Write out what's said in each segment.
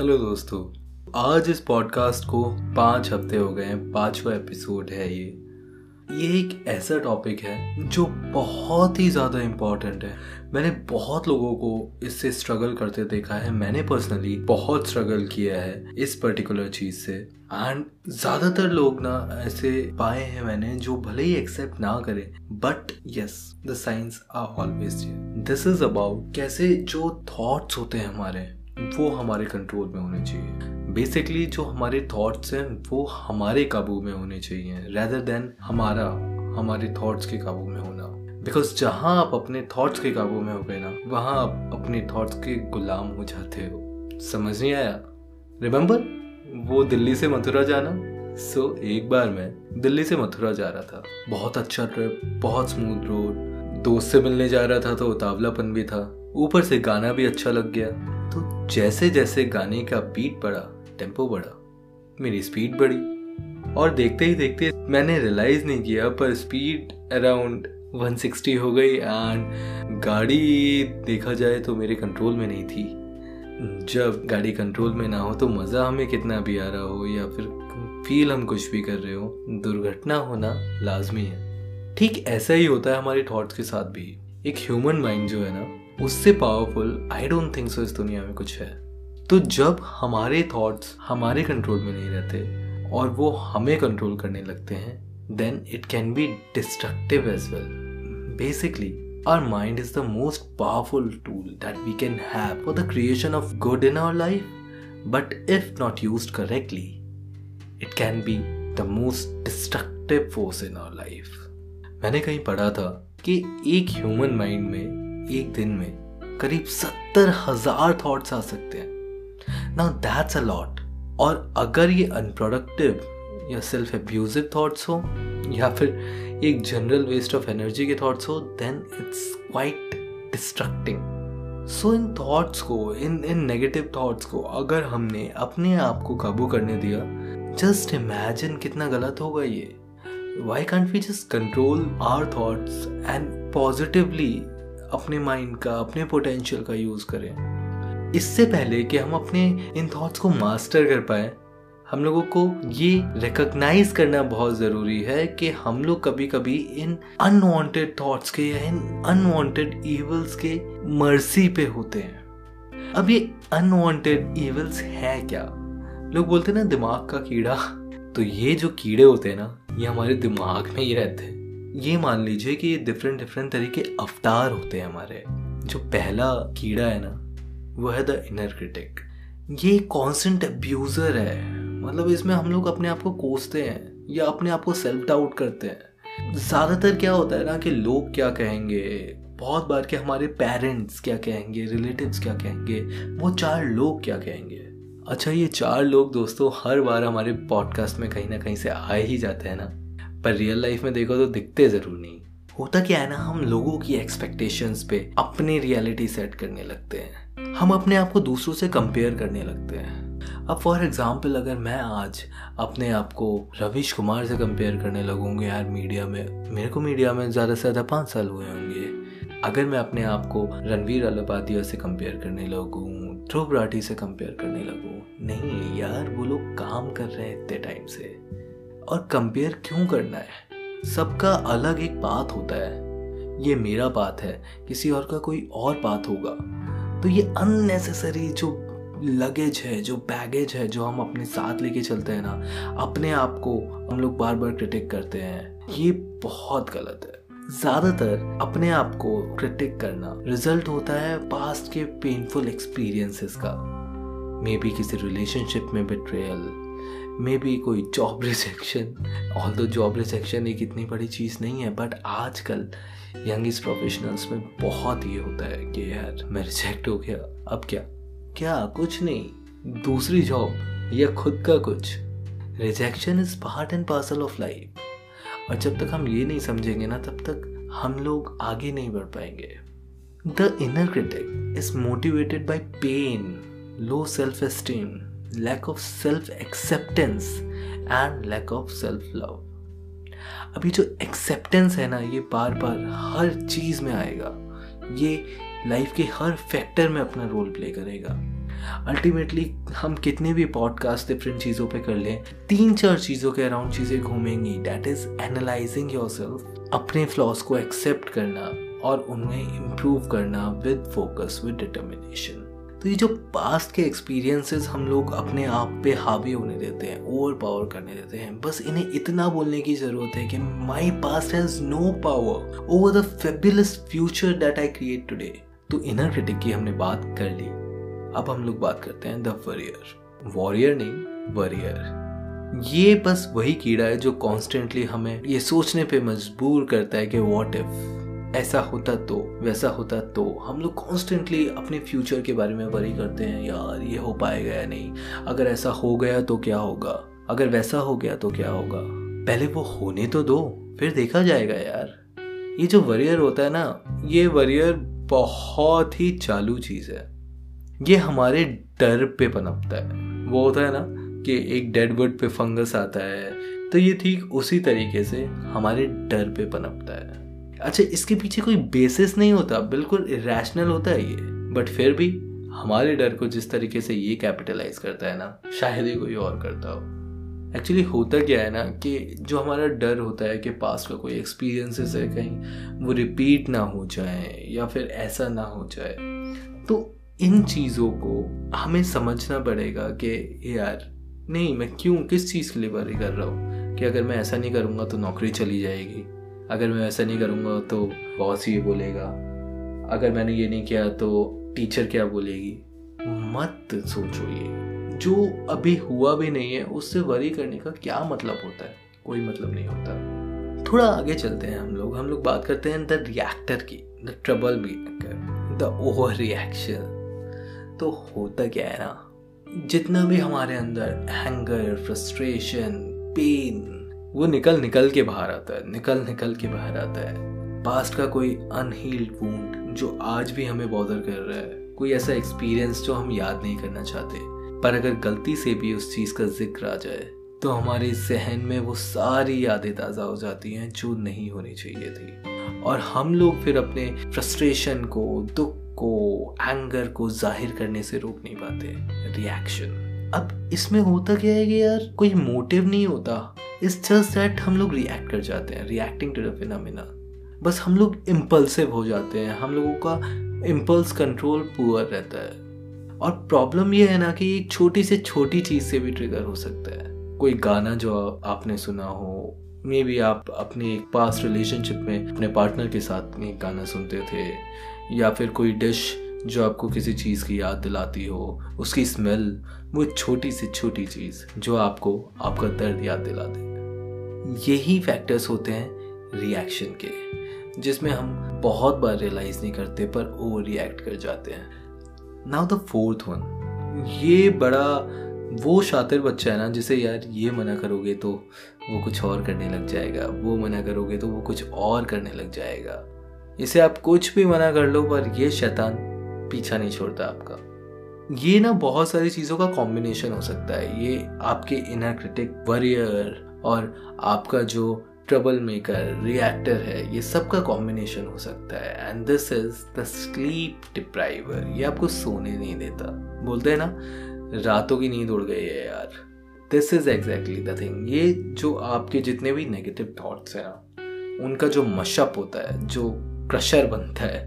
Hello दोस्तों, आज इस पॉडकास्ट को 5 हफ्ते हो गए हैं। 5वां एपिसोड है ये एक ऐसा टॉपिक है जो बहुत ही ज़्यादा इम्पॉर्टेंट है। मैंने बहुत लोगों को इससे स्ट्रगल करते देखा है। मैंने पर्सनली बहुत स्ट्रगल किया है इस पर्टिकुलर चीज़ से। एंड ज़्यादातर लोग ना ऐसे पाए हैं मैंने जो भले ही एक्सेप्ट ना करें, but yes the science are always here. This is about कैसे जो थॉट्स होते हैं हमारे, वो हमारे कंट्रोल में होने चाहिए। बेसिकली जो हमारे थॉट्स हैं वो हमारे काबू में होने चाहिए rather than हमारे थॉट्स के काबू में होना। बिकॉज जहाँ आप अपने थॉट्स के काबू में हो गए ना, वहाँ आप अपने थॉट्स के गुलाम हो जाते हो। समझ नहीं आया? रिमेंबर वो दिल्ली से मथुरा जाना। सो एक बार मैं दिल्ली से मथुरा जा रहा था। बहुत अच्छा ट्रिप, बहुत स्मूथ रोड, दोस्त से मिलने जा रहा था तो उतावलापन भी था, ऊपर से गाना भी अच्छा लग गया। तो जैसे जैसे गाने का बीट बढ़ा, टेम्पो बढ़ा, मेरी स्पीड बढ़ी और देखते ही देखते मैंने रियलाइज नहीं किया पर स्पीड अराउंड 160 हो गई। एंड गाड़ी देखा जाए तो मेरे कंट्रोल में नहीं थी। जब गाड़ी कंट्रोल में ना हो तो मज़ा हमें कितना भी आ रहा हो या फिर फील हम कुछ भी कर रहे हो, दुर्घटना होना लाजमी है। ठीक ऐसा ही होता है हमारे थॉट्स के साथ भी। एक ह्यूमन माइंड जो है ना, उससे powerful I don't think so इस दुनिया में कुछ है। तो जब हमारे थॉट्स हमारे कंट्रोल में नहीं रहते और वो हमें कंट्रोल करने लगते हैं, then it can be destructive as well. Basically our mind is the most powerful tool that we can have for the creation of good in our life, but if not used correctly it can be the most destructive force in our life. मैंने कहीं पढ़ा था कि एक human mind में एक दिन में करीब 70,000 थॉट्स आ सकते हैं। Now that's a lot. और अगर ये अनप्रोडक्टिव या सेल्फ एब्यूजिव थॉट्स हो या फिर एक जनरल वेस्ट ऑफ एनर्जी के थॉट्स हो, then it's quite destructing. So इन थॉट्स को, इन नेगेटिव थॉट्स को अगर हमने अपने आप को काबू करने दिया, जस्ट इमेजिन कितना गलत होगा ये। Why can't we just control our thoughts and positively अपने माइंड का, अपने पोटेंशियल का यूज़ करें। इससे पहले कि हम अपने इन थॉट्स को मास्टर कर पाए, हम लोगों को ये रिकग्नाइज करना बहुत ज़रूरी है कि हम लोग कभी कभी इन अनवांटेड थॉट्स के या इन अनवांटेड ईवल्स के मर्सी पे होते हैं। अब ये अनवांटेड ईवल्स है क्या? लोग बोलते हैं ना दिमाग का कीड़ा, तो ये जो कीड़े होते हैं ना, ये हमारे दिमाग में ही रहते हैं। ये मान लीजिए कि ये डिफरेंट तरीके अवतार होते हैं हमारे। जो पहला कीड़ा है ना, वो है द इनर क्रिटिक। ये कॉन्स्टेंट अब्यूज़र है। मतलब इसमें हम लोग अपने आप को कोसते हैं या अपने आप को सेल्फ डाउट करते हैं। ज़्यादातर क्या होता है ना कि लोग क्या कहेंगे, बहुत बार के हमारे पेरेंट्स क्या कहेंगे, रिलेटिव्स क्या कहेंगे, वो 4 लोग क्या कहेंगे। अच्छा, ये 4 लोग दोस्तों हर बार हमारे पॉडकास्ट में कहीं ना कहीं से आए ही जाते हैं ना, पर रियल लाइफ में देखो तो दिखते ज़रूर नहीं। होता क्या है ना, हम लोगों की एक्सपेक्टेशंस पे अपनी रियलिटी सेट करने लगते हैं। हम अपने आप को दूसरों से कंपेयर करने लगते हैं। अब फॉर एग्जांपल अगर मैं आज अपने आप को रविश कुमार से कंपेयर करने लगूंगा, यार मीडिया में, मेरे को मीडिया में ज़्यादा से ज़्यादा 5 साल हुए होंगे। अगर मैं अपने आप को रणवीर अलाहाबादिया से कंपेयर करने लगूँ, ध्रुव राठी से कंपेयर करने लगूँ, नहीं यार वो लोग काम कर रहे हैं इतने टाइम से। और कंपेयर क्यों करना है? सबका अलग एक पाथ होता है। ये मेरा पाथ है, किसी और का कोई और पाथ होगा। तो ये अननेसेसरी जो लगेज है, जो बैगेज है, जो हम अपने साथ लेके चलते हैं ना, अपने आप को हम लोग बार बार क्रिटिक करते हैं, ये बहुत गलत है। ज़्यादातर अपने आप को क्रिटिक करना रिजल्ट होता है पास्ट के पेनफुल एक्सपीरियंसेस का। मे बी किसी रिलेशनशिप में बिट्रेयल, मे बी कोई job rejection. Although job rejection एक इतनी बड़ी चीज़ नहीं है, बट आजकल यंगेस्ट प्रोफेशनल्स में बहुत ये होता है कि यार मैं रिजेक्ट हो गया, अब क्या कुछ नहीं, दूसरी जॉब या खुद का कुछ। Rejection is part and parcel of life. और जब तक हम ये नहीं समझेंगे ना, तब तक हम लोग आगे नहीं बढ़ पाएंगे। The inner critic is motivated by pain, low self esteem, lack of self acceptance and lack of self love। अभी जो acceptance है ना, ये बार बार हर चीज़ में आएगा। ये लाइफ के हर फैक्टर में अपना रोल प्ले करेगा। अल्टीमेटली हम कितने भी पॉडकास्ट डिफरेंट चीज़ों पे कर लें, 3-4 चीज़ों के अराउंड चीज़ें घूमेंगी। डैट इज़ एनालाइजिंग योरसेल्फ, अपने फ्लॉज को एक्सेप्ट करना और उन्हें इम्प्रूव करना विद फोकस, विद डिटर्मिनेशन। तो ये जो पास्ट के एक्सपीरियंसेस हम लोग अपने आप पे हावी होने देते हैं, ओवर पावर करने देते हैं, बस इन्हें इतना बोलने की ज़रूरत है कि my past has no power over the fabulous future that I create today. तो इनर क्रिटिक की हमने बात कर ली, अब हम लोग बात करते हैं द वॉरियर। वॉरियर नहीं, वॉरियर। ये बस वही कीड़ा है जो कॉन्स्टेंटली हमें ये सोचने पे मजबूर करता है कि वॉट इफ, ऐसा होता तो, वैसा होता तो। हम लोग कॉन्स्टेंटली अपने फ्यूचर के बारे में वरी करते हैं, यार ये हो पाएगा या नहीं, अगर ऐसा हो गया तो क्या होगा, अगर वैसा हो गया तो क्या होगा। पहले वो होने तो दो, फिर देखा जाएगा यार। ये जो वॉरियर होता है ना, ये वॉरियर बहुत ही चालू चीज़ है। ये हमारे डर पे पनपता है। वो होता है ना कि एक डेड बर्ड पे फंगस आता है, तो ये ठीक उसी तरीके से हमारे डर पे पनपता है। अच्छा, इसके पीछे कोई बेसिस नहीं होता, बिल्कुल इरेशनल होता है ये, बट फिर भी हमारे डर को जिस तरीके से ये कैपिटलाइज करता है ना, शायद ही कोई और करता हो। एक्चुअली होता क्या है ना कि जो हमारा डर होता है कि पास्ट का कोई एक्सपीरियंसेस है, कहीं वो रिपीट ना हो जाए या फिर ऐसा ना हो जाए, तो इन चीज़ों को हमें समझना पड़ेगा कि यार नहीं, मैं क्यों, किस चीज़ के लिए बारी कर रहा हूँ कि अगर मैं ऐसा नहीं करूँगा तो नौकरी चली जाएगी, अगर मैं ऐसा नहीं करूँगा तो बॉस ये बोलेगा, अगर मैंने ये नहीं किया तो टीचर क्या बोलेगी। मत सोचो ये, जो अभी हुआ भी नहीं है उससे वरी करने का क्या मतलब होता है, कोई मतलब नहीं होता। थोड़ा आगे चलते हैं हम लोग बात करते हैं द रिएक्टर की, the trouble maker, the over reaction. तो होता क्या है ना, जितना भी हमारे अंदर एंगर, फ्रस्ट्रेशन, पेन, वो निकल के बाहर आता है, निकल के बाहर आता है। पास्ट का कोई अनहील्ड वुंड जो आज भी हमें बॉदर कर रहा है, कोई ऐसा एक्सपीरियंस जो हम याद नहीं करना चाहते, पर अगर गलती से भी उस चीज़ का जिक्र आ जाए तो हमारे जहन में वो सारी यादें ताज़ा हो जाती हैं जो नहीं होनी चाहिए थी, और हम लोग फिर अपने फ्रस्ट्रेशन को, दुख को, एंगर को जाहिर करने से रोक नहीं पाते। रिएक्शन, अब इसमें होता क्या है कि यार कोई मोटिव नहीं होता, इट्स जस्ट दैट हम लोग रिएक्ट कर जाते हैं, रिएक्टिंग टू द फिनोमेना। बस हम लोग इम्पल्सिव हो जाते हैं, हम लोगों का इम्पल्स कंट्रोल पुअर रहता है, और प्रॉब्लम ये है ना कि एक छोटी से छोटी चीज़ से भी ट्रिगर हो सकता है। कोई गाना जो आपने सुना हो, मे बी आप अपने एक पास्ट रिलेशनशिप में अपने पार्टनर के साथ में गाना सुनते थे, या फिर कोई डिश जो आपको किसी चीज़ की याद दिलाती हो, उसकी स्मेल, वो छोटी से छोटी चीज़ जो आपको आपका दर्द याद दिला दे। यही फैक्टर्स होते हैं रिएक्शन के, जिसमें हम बहुत बार रियलाइज़ नहीं करते पर ओवर रिएक्ट कर जाते हैं। नाउ द फोर्थ वन, ये बड़ा वो शातिर बच्चा है ना जिसे यार ये मना करोगे तो वो कुछ और करने लग जाएगा, वो मना करोगे तो वो कुछ और करने लग जाएगा। इसे आप कुछ भी मना कर लो पर ये शैतान पीछा नहीं छोड़ता आपका। ये ना बहुत सारी चीज़ों का कॉम्बिनेशन हो सकता है, ये आपके इनर क्रिटिक, वॉरियर और आपका जो ट्रबल मेकर, रिएक्टर है, ये सब का कॉम्बिनेशन हो सकता है। And this is the sleep depriver, ये आपको सोने नहीं देता। बोलते हैं ना रातों की नींद उड़ गई है यार, this is exactly the thing. ये जो आपके जितने भी नेगेटिव थॉट्स हैं ना, उनका जो मशअप होता है, जो क्रशर बनता है,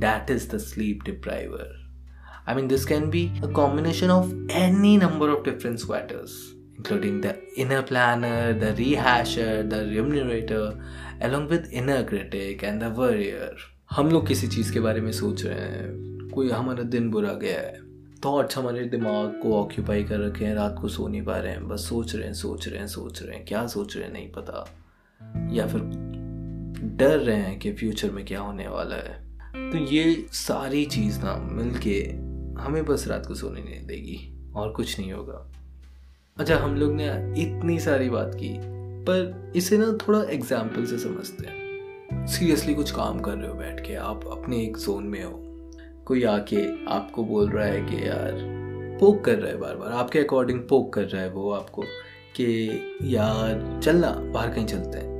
that is the sleep depriver. I mean this can be a combination of any number of different quarters, including the inner planner, the rehasher, the remunerator, along with inner critic and the warrior. हम लोग किसी चीज़ के बारे में सोच रहे हैं, कोई हमारा दिन बुरा गया है, थॉट्स हमारे दिमाग को ऑक्यूपाई कर रखे हैं, रात को सो नहीं पा रहे हैं, बस सोच रहे हैं, क्या सोच रहे हैं नहीं पता, या फिर डर रहे हैं कि फ्यूचर में क्या होने वाला है। तो ये सारी चीज़ ना मिलके हमें बस रात को सोने नहीं देगी और कुछ नहीं होगा। अच्छा, हम लोग ने इतनी सारी बात की, पर इसे ना थोड़ा एग्जाम्पल से समझते हैं। सीरियसली कुछ काम कर रहे हो बैठ के, आप अपने एक जोन में हो, कोई आके आपको बोल रहा है कि यार पोक कर रहा है, बार बार आपके अकॉर्डिंग पोक कर रहा है वो आपको कि यार चलना बाहर कहीं चलते हैं,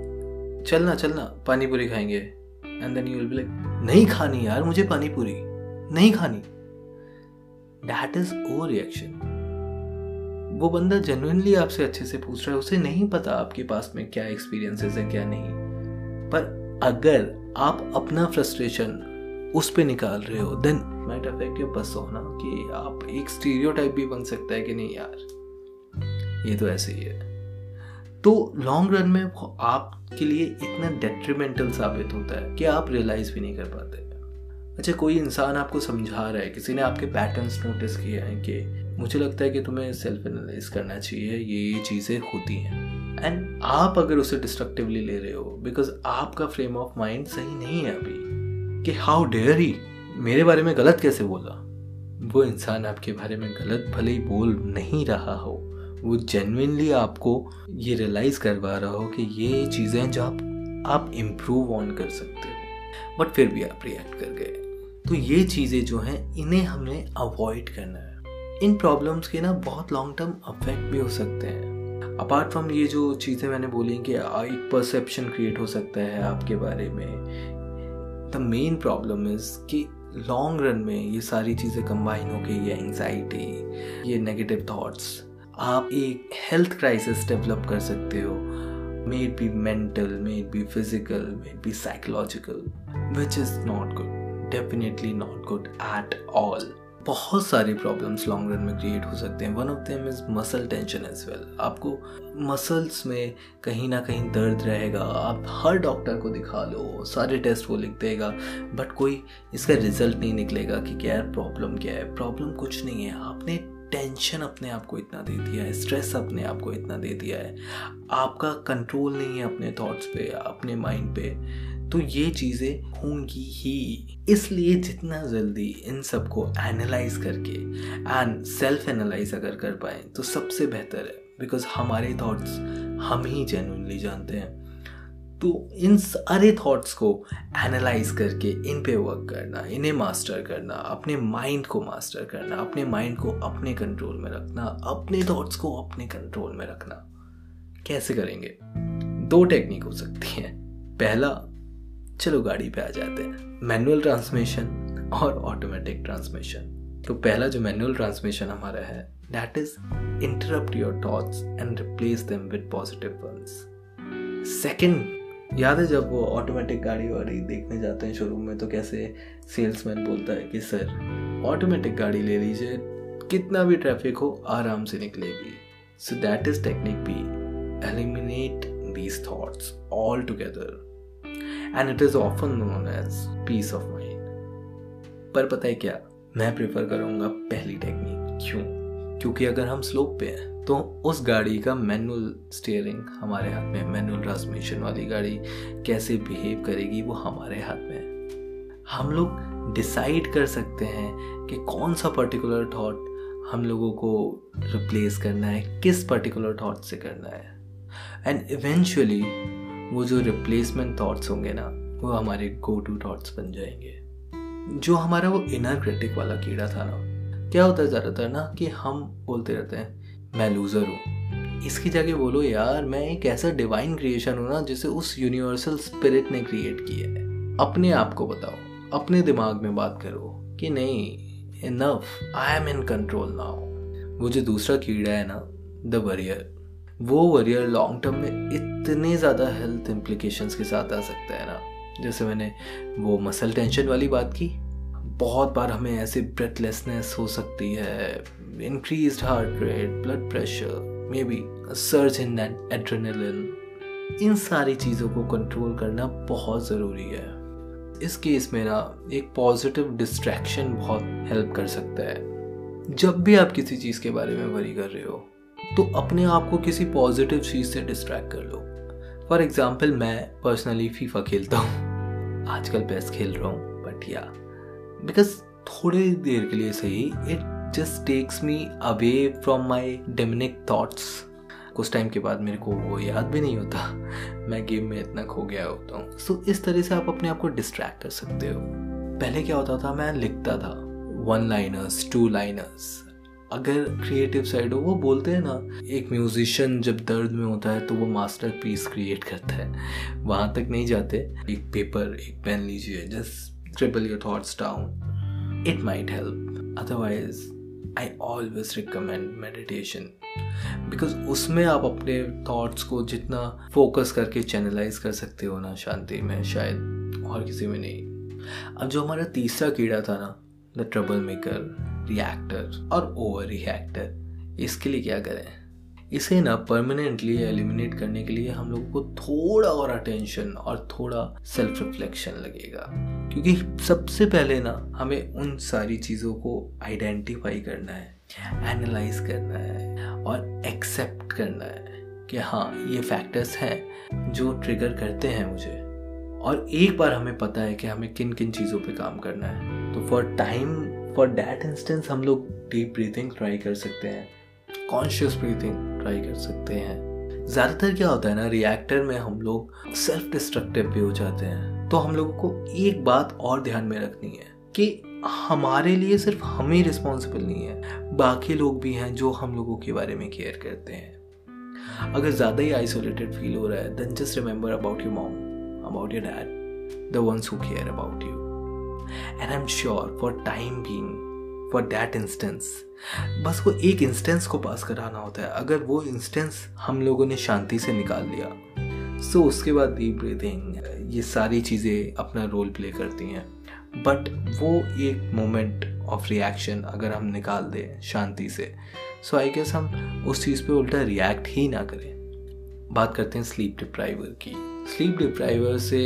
चलना पानी पूरी खाएंगे। And then you will be like नहीं खानी यार, मुझे पानी पूरी नहीं खानी। That is overreaction. वो बंदा genuinely आपसे अच्छे से पूछ रहा है, उसे नहीं पता आपके पास में क्या experiences है क्या नहीं, पर अगर आप अपना frustration उस पे निकाल रहे हो then might affect your persona कि आप एक stereotype भी बन सकता है कि नहीं यार ये तो ऐसे ही है, तो लॉन्ग रन में आपके लिए इतना डेट्रीमेंटल साबित होता है कि आप रियलाइज भी नहीं कर पाते। अच्छा, कोई इंसान आपको समझा रहा है, किसी ने आपके पैटर्न्स नोटिस किए हैं कि मुझे लगता है कि तुम्हें सेल्फ एनालाइज करना चाहिए, ये चीज़ें होती हैं, एंड आप अगर उसे डिस्ट्रक्टिवली ले रहे हो बिकॉज आपका फ्रेम ऑफ माइंड सही नहीं है अभी कि हाउ डेयर ही मेरे बारे में गलत कैसे बोला। वो इंसान आपके बारे में गलत भले ही बोल नहीं रहा हो, वो जेन्युइनली आपको ये रियलाइज़ करवा रहा हो कि ये चीज़ें हैं जो आप इम्प्रूव ऑन कर सकते हो, बट फिर भी आप रिएक्ट कर गए। तो ये चीज़ें जो हैं इन्हें हमने अवॉइड करना है। इन प्रॉब्लम्स के ना बहुत लॉन्ग टर्म अफेक्ट भी हो सकते हैं। अपार्ट फ्रॉम ये जो चीज़ें मैंने बोली कि एक परसेप्शन क्रिएट हो सकता है आपके बारे में, द मेन प्रॉब्लम इज़ कि लॉन्ग रन में ये सारी चीज़ें कंबाइन हो के ये एंग्जाइटी, ये नेगेटिव थाट्स, आप एक हेल्थ क्राइसिस डेवलप कर सकते हो, may it be mental, may it be physical, may it be psychological, which is not good, definitely not good at all. बहुत सारे प्रॉब्लम्स लॉन्ग रन में क्रिएट हो सकते हैं। One of them is muscle tension as well. आपको muscles में कहीं ना कहीं दर्द रहेगा, आप हर डॉक्टर को दिखा लो, सारे टेस्ट वो लिख देगा, बट कोई इसका रिजल्ट नहीं निकलेगा कि क्या प्रॉब्लम क्या है। प्रॉब्लम कुछ नहीं है, आपने टेंशन अपने आप को इतना दे दिया है, स्ट्रेस अपने आप को इतना दे दिया है, आपका कंट्रोल नहीं है अपने थॉट्स पे, अपने माइंड पे, तो ये चीज़ें होंगी ही। इसलिए जितना जल्दी इन सब को एनालाइज करके एंड सेल्फ एनालाइज अगर कर पाए तो सबसे बेहतर है, बिकॉज हमारे थॉट्स हम ही जेन्युइनली जानते हैं। तो इन सारे थॉट्स को एनालाइज करके इन पे वर्क करना, इन्हें मास्टर करना, अपने माइंड को मास्टर करना, अपने माइंड को अपने कंट्रोल में रखना, अपने थॉट्स को अपने कंट्रोल में रखना। कैसे करेंगे? दो टेक्निक हो सकती हैं। पहला, चलो गाड़ी पे आ जाते हैं, मैनुअल ट्रांसमिशन और ऑटोमेटिक ट्रांसमिशन। तो पहला जो मैनुअल ट्रांसमिशन हमारा है, that is interrupt your thoughts and replace them with positive ones. Second, याद है जब वो ऑटोमेटिक गाड़ी वाड़ी देखने जाते हैं शोरूम में, तो कैसे सेल्समैन बोलता है कि सर ऑटोमेटिक गाड़ी ले लीजिए, कितना भी ट्रैफिक हो आराम से निकलेगी। So that is technique B, eliminate these thoughts all together and it is often known as peace of mind. पर पता है क्या, मैं प्रेफर करूँगा पहली टेक्निक। क्यों? क्योंकि अगर हम स्लोप पे हैं तो उस गाड़ी का मैनुअल स्टीयरिंग हमारे हाथ में, मैनुअल ट्रांसमिशन वाली गाड़ी कैसे बिहेव करेगी वो हमारे हाथ में है। हम लोग डिसाइड कर सकते हैं कि कौन सा पर्टिकुलर थॉट हम लोगों को रिप्लेस करना है, किस पर्टिकुलर थॉट से करना है, एंड इवेंचुअली वो जो रिप्लेसमेंट थॉट्स होंगे ना वो हमारे गो टू थॉट्स बन जाएंगे। जो हमारा वो इनर क्रिटिक वाला कीड़ा था ना, क्या होता है ज़्यादातर ना कि हम बोलते रहते हैं मैं लूज़र हूँ, इसकी जगह बोलो यार मैं एक ऐसा डिवाइन क्रिएशन हूँ ना जिसे उस यूनिवर्सल स्पिरिट ने क्रिएट किया है। अपने आप को बताओ, अपने दिमाग में बात करो कि नहीं, enough, I am in control now. वो जो दूसरा कीड़ा है ना, द वॉरियर, वो वॉरियर लॉन्ग टर्म में इतने ज़्यादा हेल्थ इम्प्लिकेशंस के साथ आ सकता है ना, जैसे मैंने वो मसल टेंशन वाली बात की। बहुत बार हमें ऐसे ब्रेथलेसनेस हो सकती है, increased heart rate, blood pressure, may be surge in adrenaline. इन सारी चीज़ों को कंट्रोल करना बहुत ज़रूरी है। इस केस में ना एक पॉजिटिव डिस्ट्रैक्शन बहुत हेल्प कर सकता है। जब भी आप किसी चीज़ के बारे में वरी कर रहे हो तो अपने आप को किसी पॉजिटिव चीज़ से डिस्ट्रैक्ट कर लो। फॉर एग्जाम्पल, मैं पर्सनली फीफा खेलता हूँ, आजकल बेस्ट खेल रहा हूँ, बट या बिकॉज थोड़ी देर के लिए सही it just takes me away from my demonic thoughts. कुछ टाइम के बाद मेरे को वो याद भी नहीं होता, मैं गेम में इतना खो गया होता हूँ। सो इस तरह से आप अपने आप को डिस्ट्रैक्ट कर सकते हो। पहले क्या होता था, मैं लिखता था 1-liners, 2-liners। अगर क्रिएटिव साइड हो, वो बोलते हैं ना एक म्यूजिशियन जब दर्द में होता है तो वो मास्टरपीस क्रिएट करता है, वहाँ तक नहीं जाते। एक पेपर, एक पेन लीजिए, just scribble your thoughts down, it might help, otherwise I always recommend meditation, because उसमें आप अपने थॉट्स को जितना फोकस करके चैनलाइज कर सकते हो ना शांति में, शायद और किसी में नहीं। अब जो हमारा तीसरा कीड़ा था ना, द ट्रबल मेकर, रिएक्टर और ओवर रिएक्टर, इसके लिए क्या करें? इसे ना परमानेंटली एलिमिनेट करने के लिए हम लोगों को थोड़ा और अटेंशन और थोड़ा सेल्फ रिफ्लेक्शन लगेगा, क्योंकि सबसे पहले ना हमें उन सारी चीज़ों को आइडेंटिफाई करना है, एनालाइज करना है और एक्सेप्ट करना है कि हाँ, ये फैक्टर्स हैं जो ट्रिगर करते हैं मुझे। और एक बार हमें पता है कि हमें किन किन चीज़ों पे काम करना है, तो फॉर दैट इंस्टेंस हम लोग डीप ब्रीथिंग ट्राई कर सकते हैं, कॉन्शियस ब्रीथिंग ट्राई कर सकते हैं। ज़्यादातर क्या होता है ना, रिएक्टर में हम लोग सेल्फ डिस्ट्रक्टिव भी हो जाते हैं। तो हम लोगों को एक बात और ध्यान में रखनी है कि हमारे लिए सिर्फ हम ही रिस्पॉन्सिबल नहीं है, बाकी लोग भी हैं जो हम लोगों के बारे में केयर करते हैं। अगर ज़्यादा ही आइसोलेटेड फील हो रहा है, then just remember about your mom, about your dad, the ones who care about you. And I am sure for time being, for that instance, बस वो एक इंस्टेंस को पास कराना होता है। अगर वो इंस्टेंस हम लोगों ने शांति से निकाल लिया, सो उसके बाद डीप ब्रीथिंग, ये सारी चीज़ें अपना रोल प्ले करती हैं। बट वो एक मोमेंट ऑफ रिएक्शन अगर हम निकाल दें शांति से, सो आई गेस हम उस चीज़ पे उल्टा रिएक्ट ही ना करें। बात करते हैं स्लीप डिप्राइवर की। स्लीप डिप्राइवर से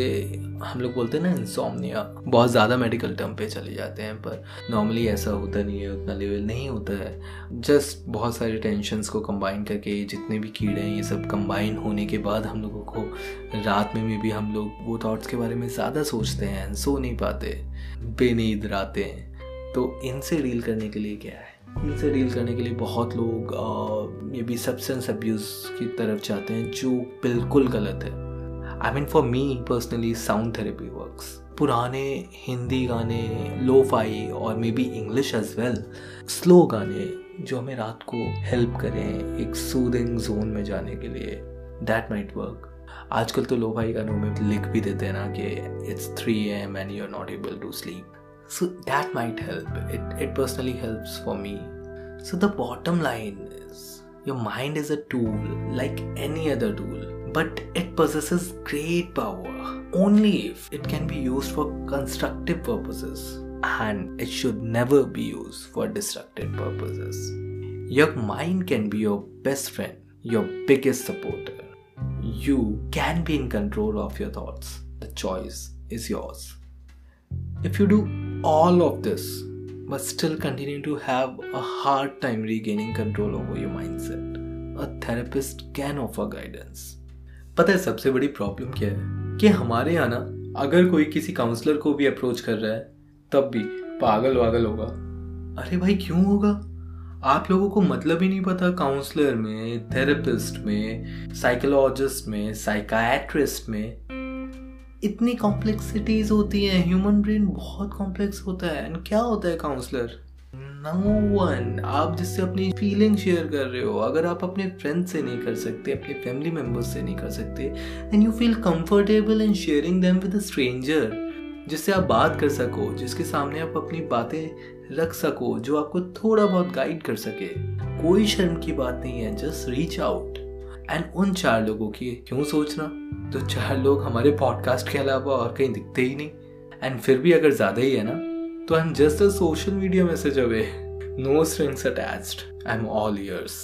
हम लोग बोलते हैं ना इंसोम्निया, बहुत ज़्यादा मेडिकल टर्म पे चले जाते हैं, पर नॉर्मली ऐसा होता नहीं है, उतना लेवल नहीं होता है। जस्ट बहुत सारे टेंशन्स को कंबाइन करके, जितने भी कीड़े हैं ये सब कंबाइन होने के बाद हम लोगों को रात में भी हम लोग वो थॉट्स के बारे में ज़्यादा सोचते हैं, सो नहीं पाते, बेनींद रातें हैं। तो इनसे डील करने के लिए क्या है? इनसे डील करने के लिए बहुत लोग ये भी सब्सटेंस अब्यूज़ की तरफ जाते हैं, जो बिल्कुल गलत है। I mean for me personally sound therapy works. पुराने हिंदी गाने, लो फाई और may be English as well, slow गाने जो हमें रात को हेल्प करें एक सूदिंग जोन में जाने के लिए, दैट माइट वर्क। आजकल तो लो फाई गानों में लिख भी देते हैं ना कि it's 3 AM and you are not able to sleep, so that might help. It personally helps for me. So the bottom line is, your mind is a tool like any other tool, but it possesses great power only if it can be used for constructive purposes, and it should never be used for destructive purposes. Your mind can be your best friend, your biggest supporter. You can be in control of your thoughts. The choice is yours. If you do all of this but still continue to have a hard time regaining control over your mindset, a therapist can offer guidance. पता है सबसे बड़ी problem क्या है? कि हमारे यहाँ ना, अगर कोई किसी काउंसलर को भी अप्रोच कर रहा है, तब भी पागल वागल होगा। अरे भाई, क्यों होगा? आप लोगों को मतलब ही नहीं पता काउंसलर में, थेरेपिस्ट में, साइकोलॉजिस्ट में, साइकाट्रिस्ट में इतनी कॉम्प्लेक्सिटीज होती हैं। ह्यूमन ब्रेन बहुत कॉम्प्लेक्स होता है। एंड क्या होता है काउंसलर? No one. आप जिससे अपनी फीलिंग शेयर कर रहे हो, अगर आप अपने फ्रेंड से नहीं कर सकते, अपने फैमिली मेम्बर्स से नहीं कर सकते, then you feel comfortable in sharing them with a stranger, जिससे आप बात कर सको, जिसके सामने आप अपनी बातें रख सको, जो आपको थोड़ा बहुत गाइड कर सके। कोई शर्म की बात नहीं है, जस्ट रीच आउट। एंड उन 4 लोगों की क्यों सोचना? तो 4 लोग हमारे पॉडकास्ट के अलावा और कहीं दिखते ही नहीं। एंड फिर भी अगर ज़्यादा ही है ना, तो I am just a social media message away, no strings attached, I am all years.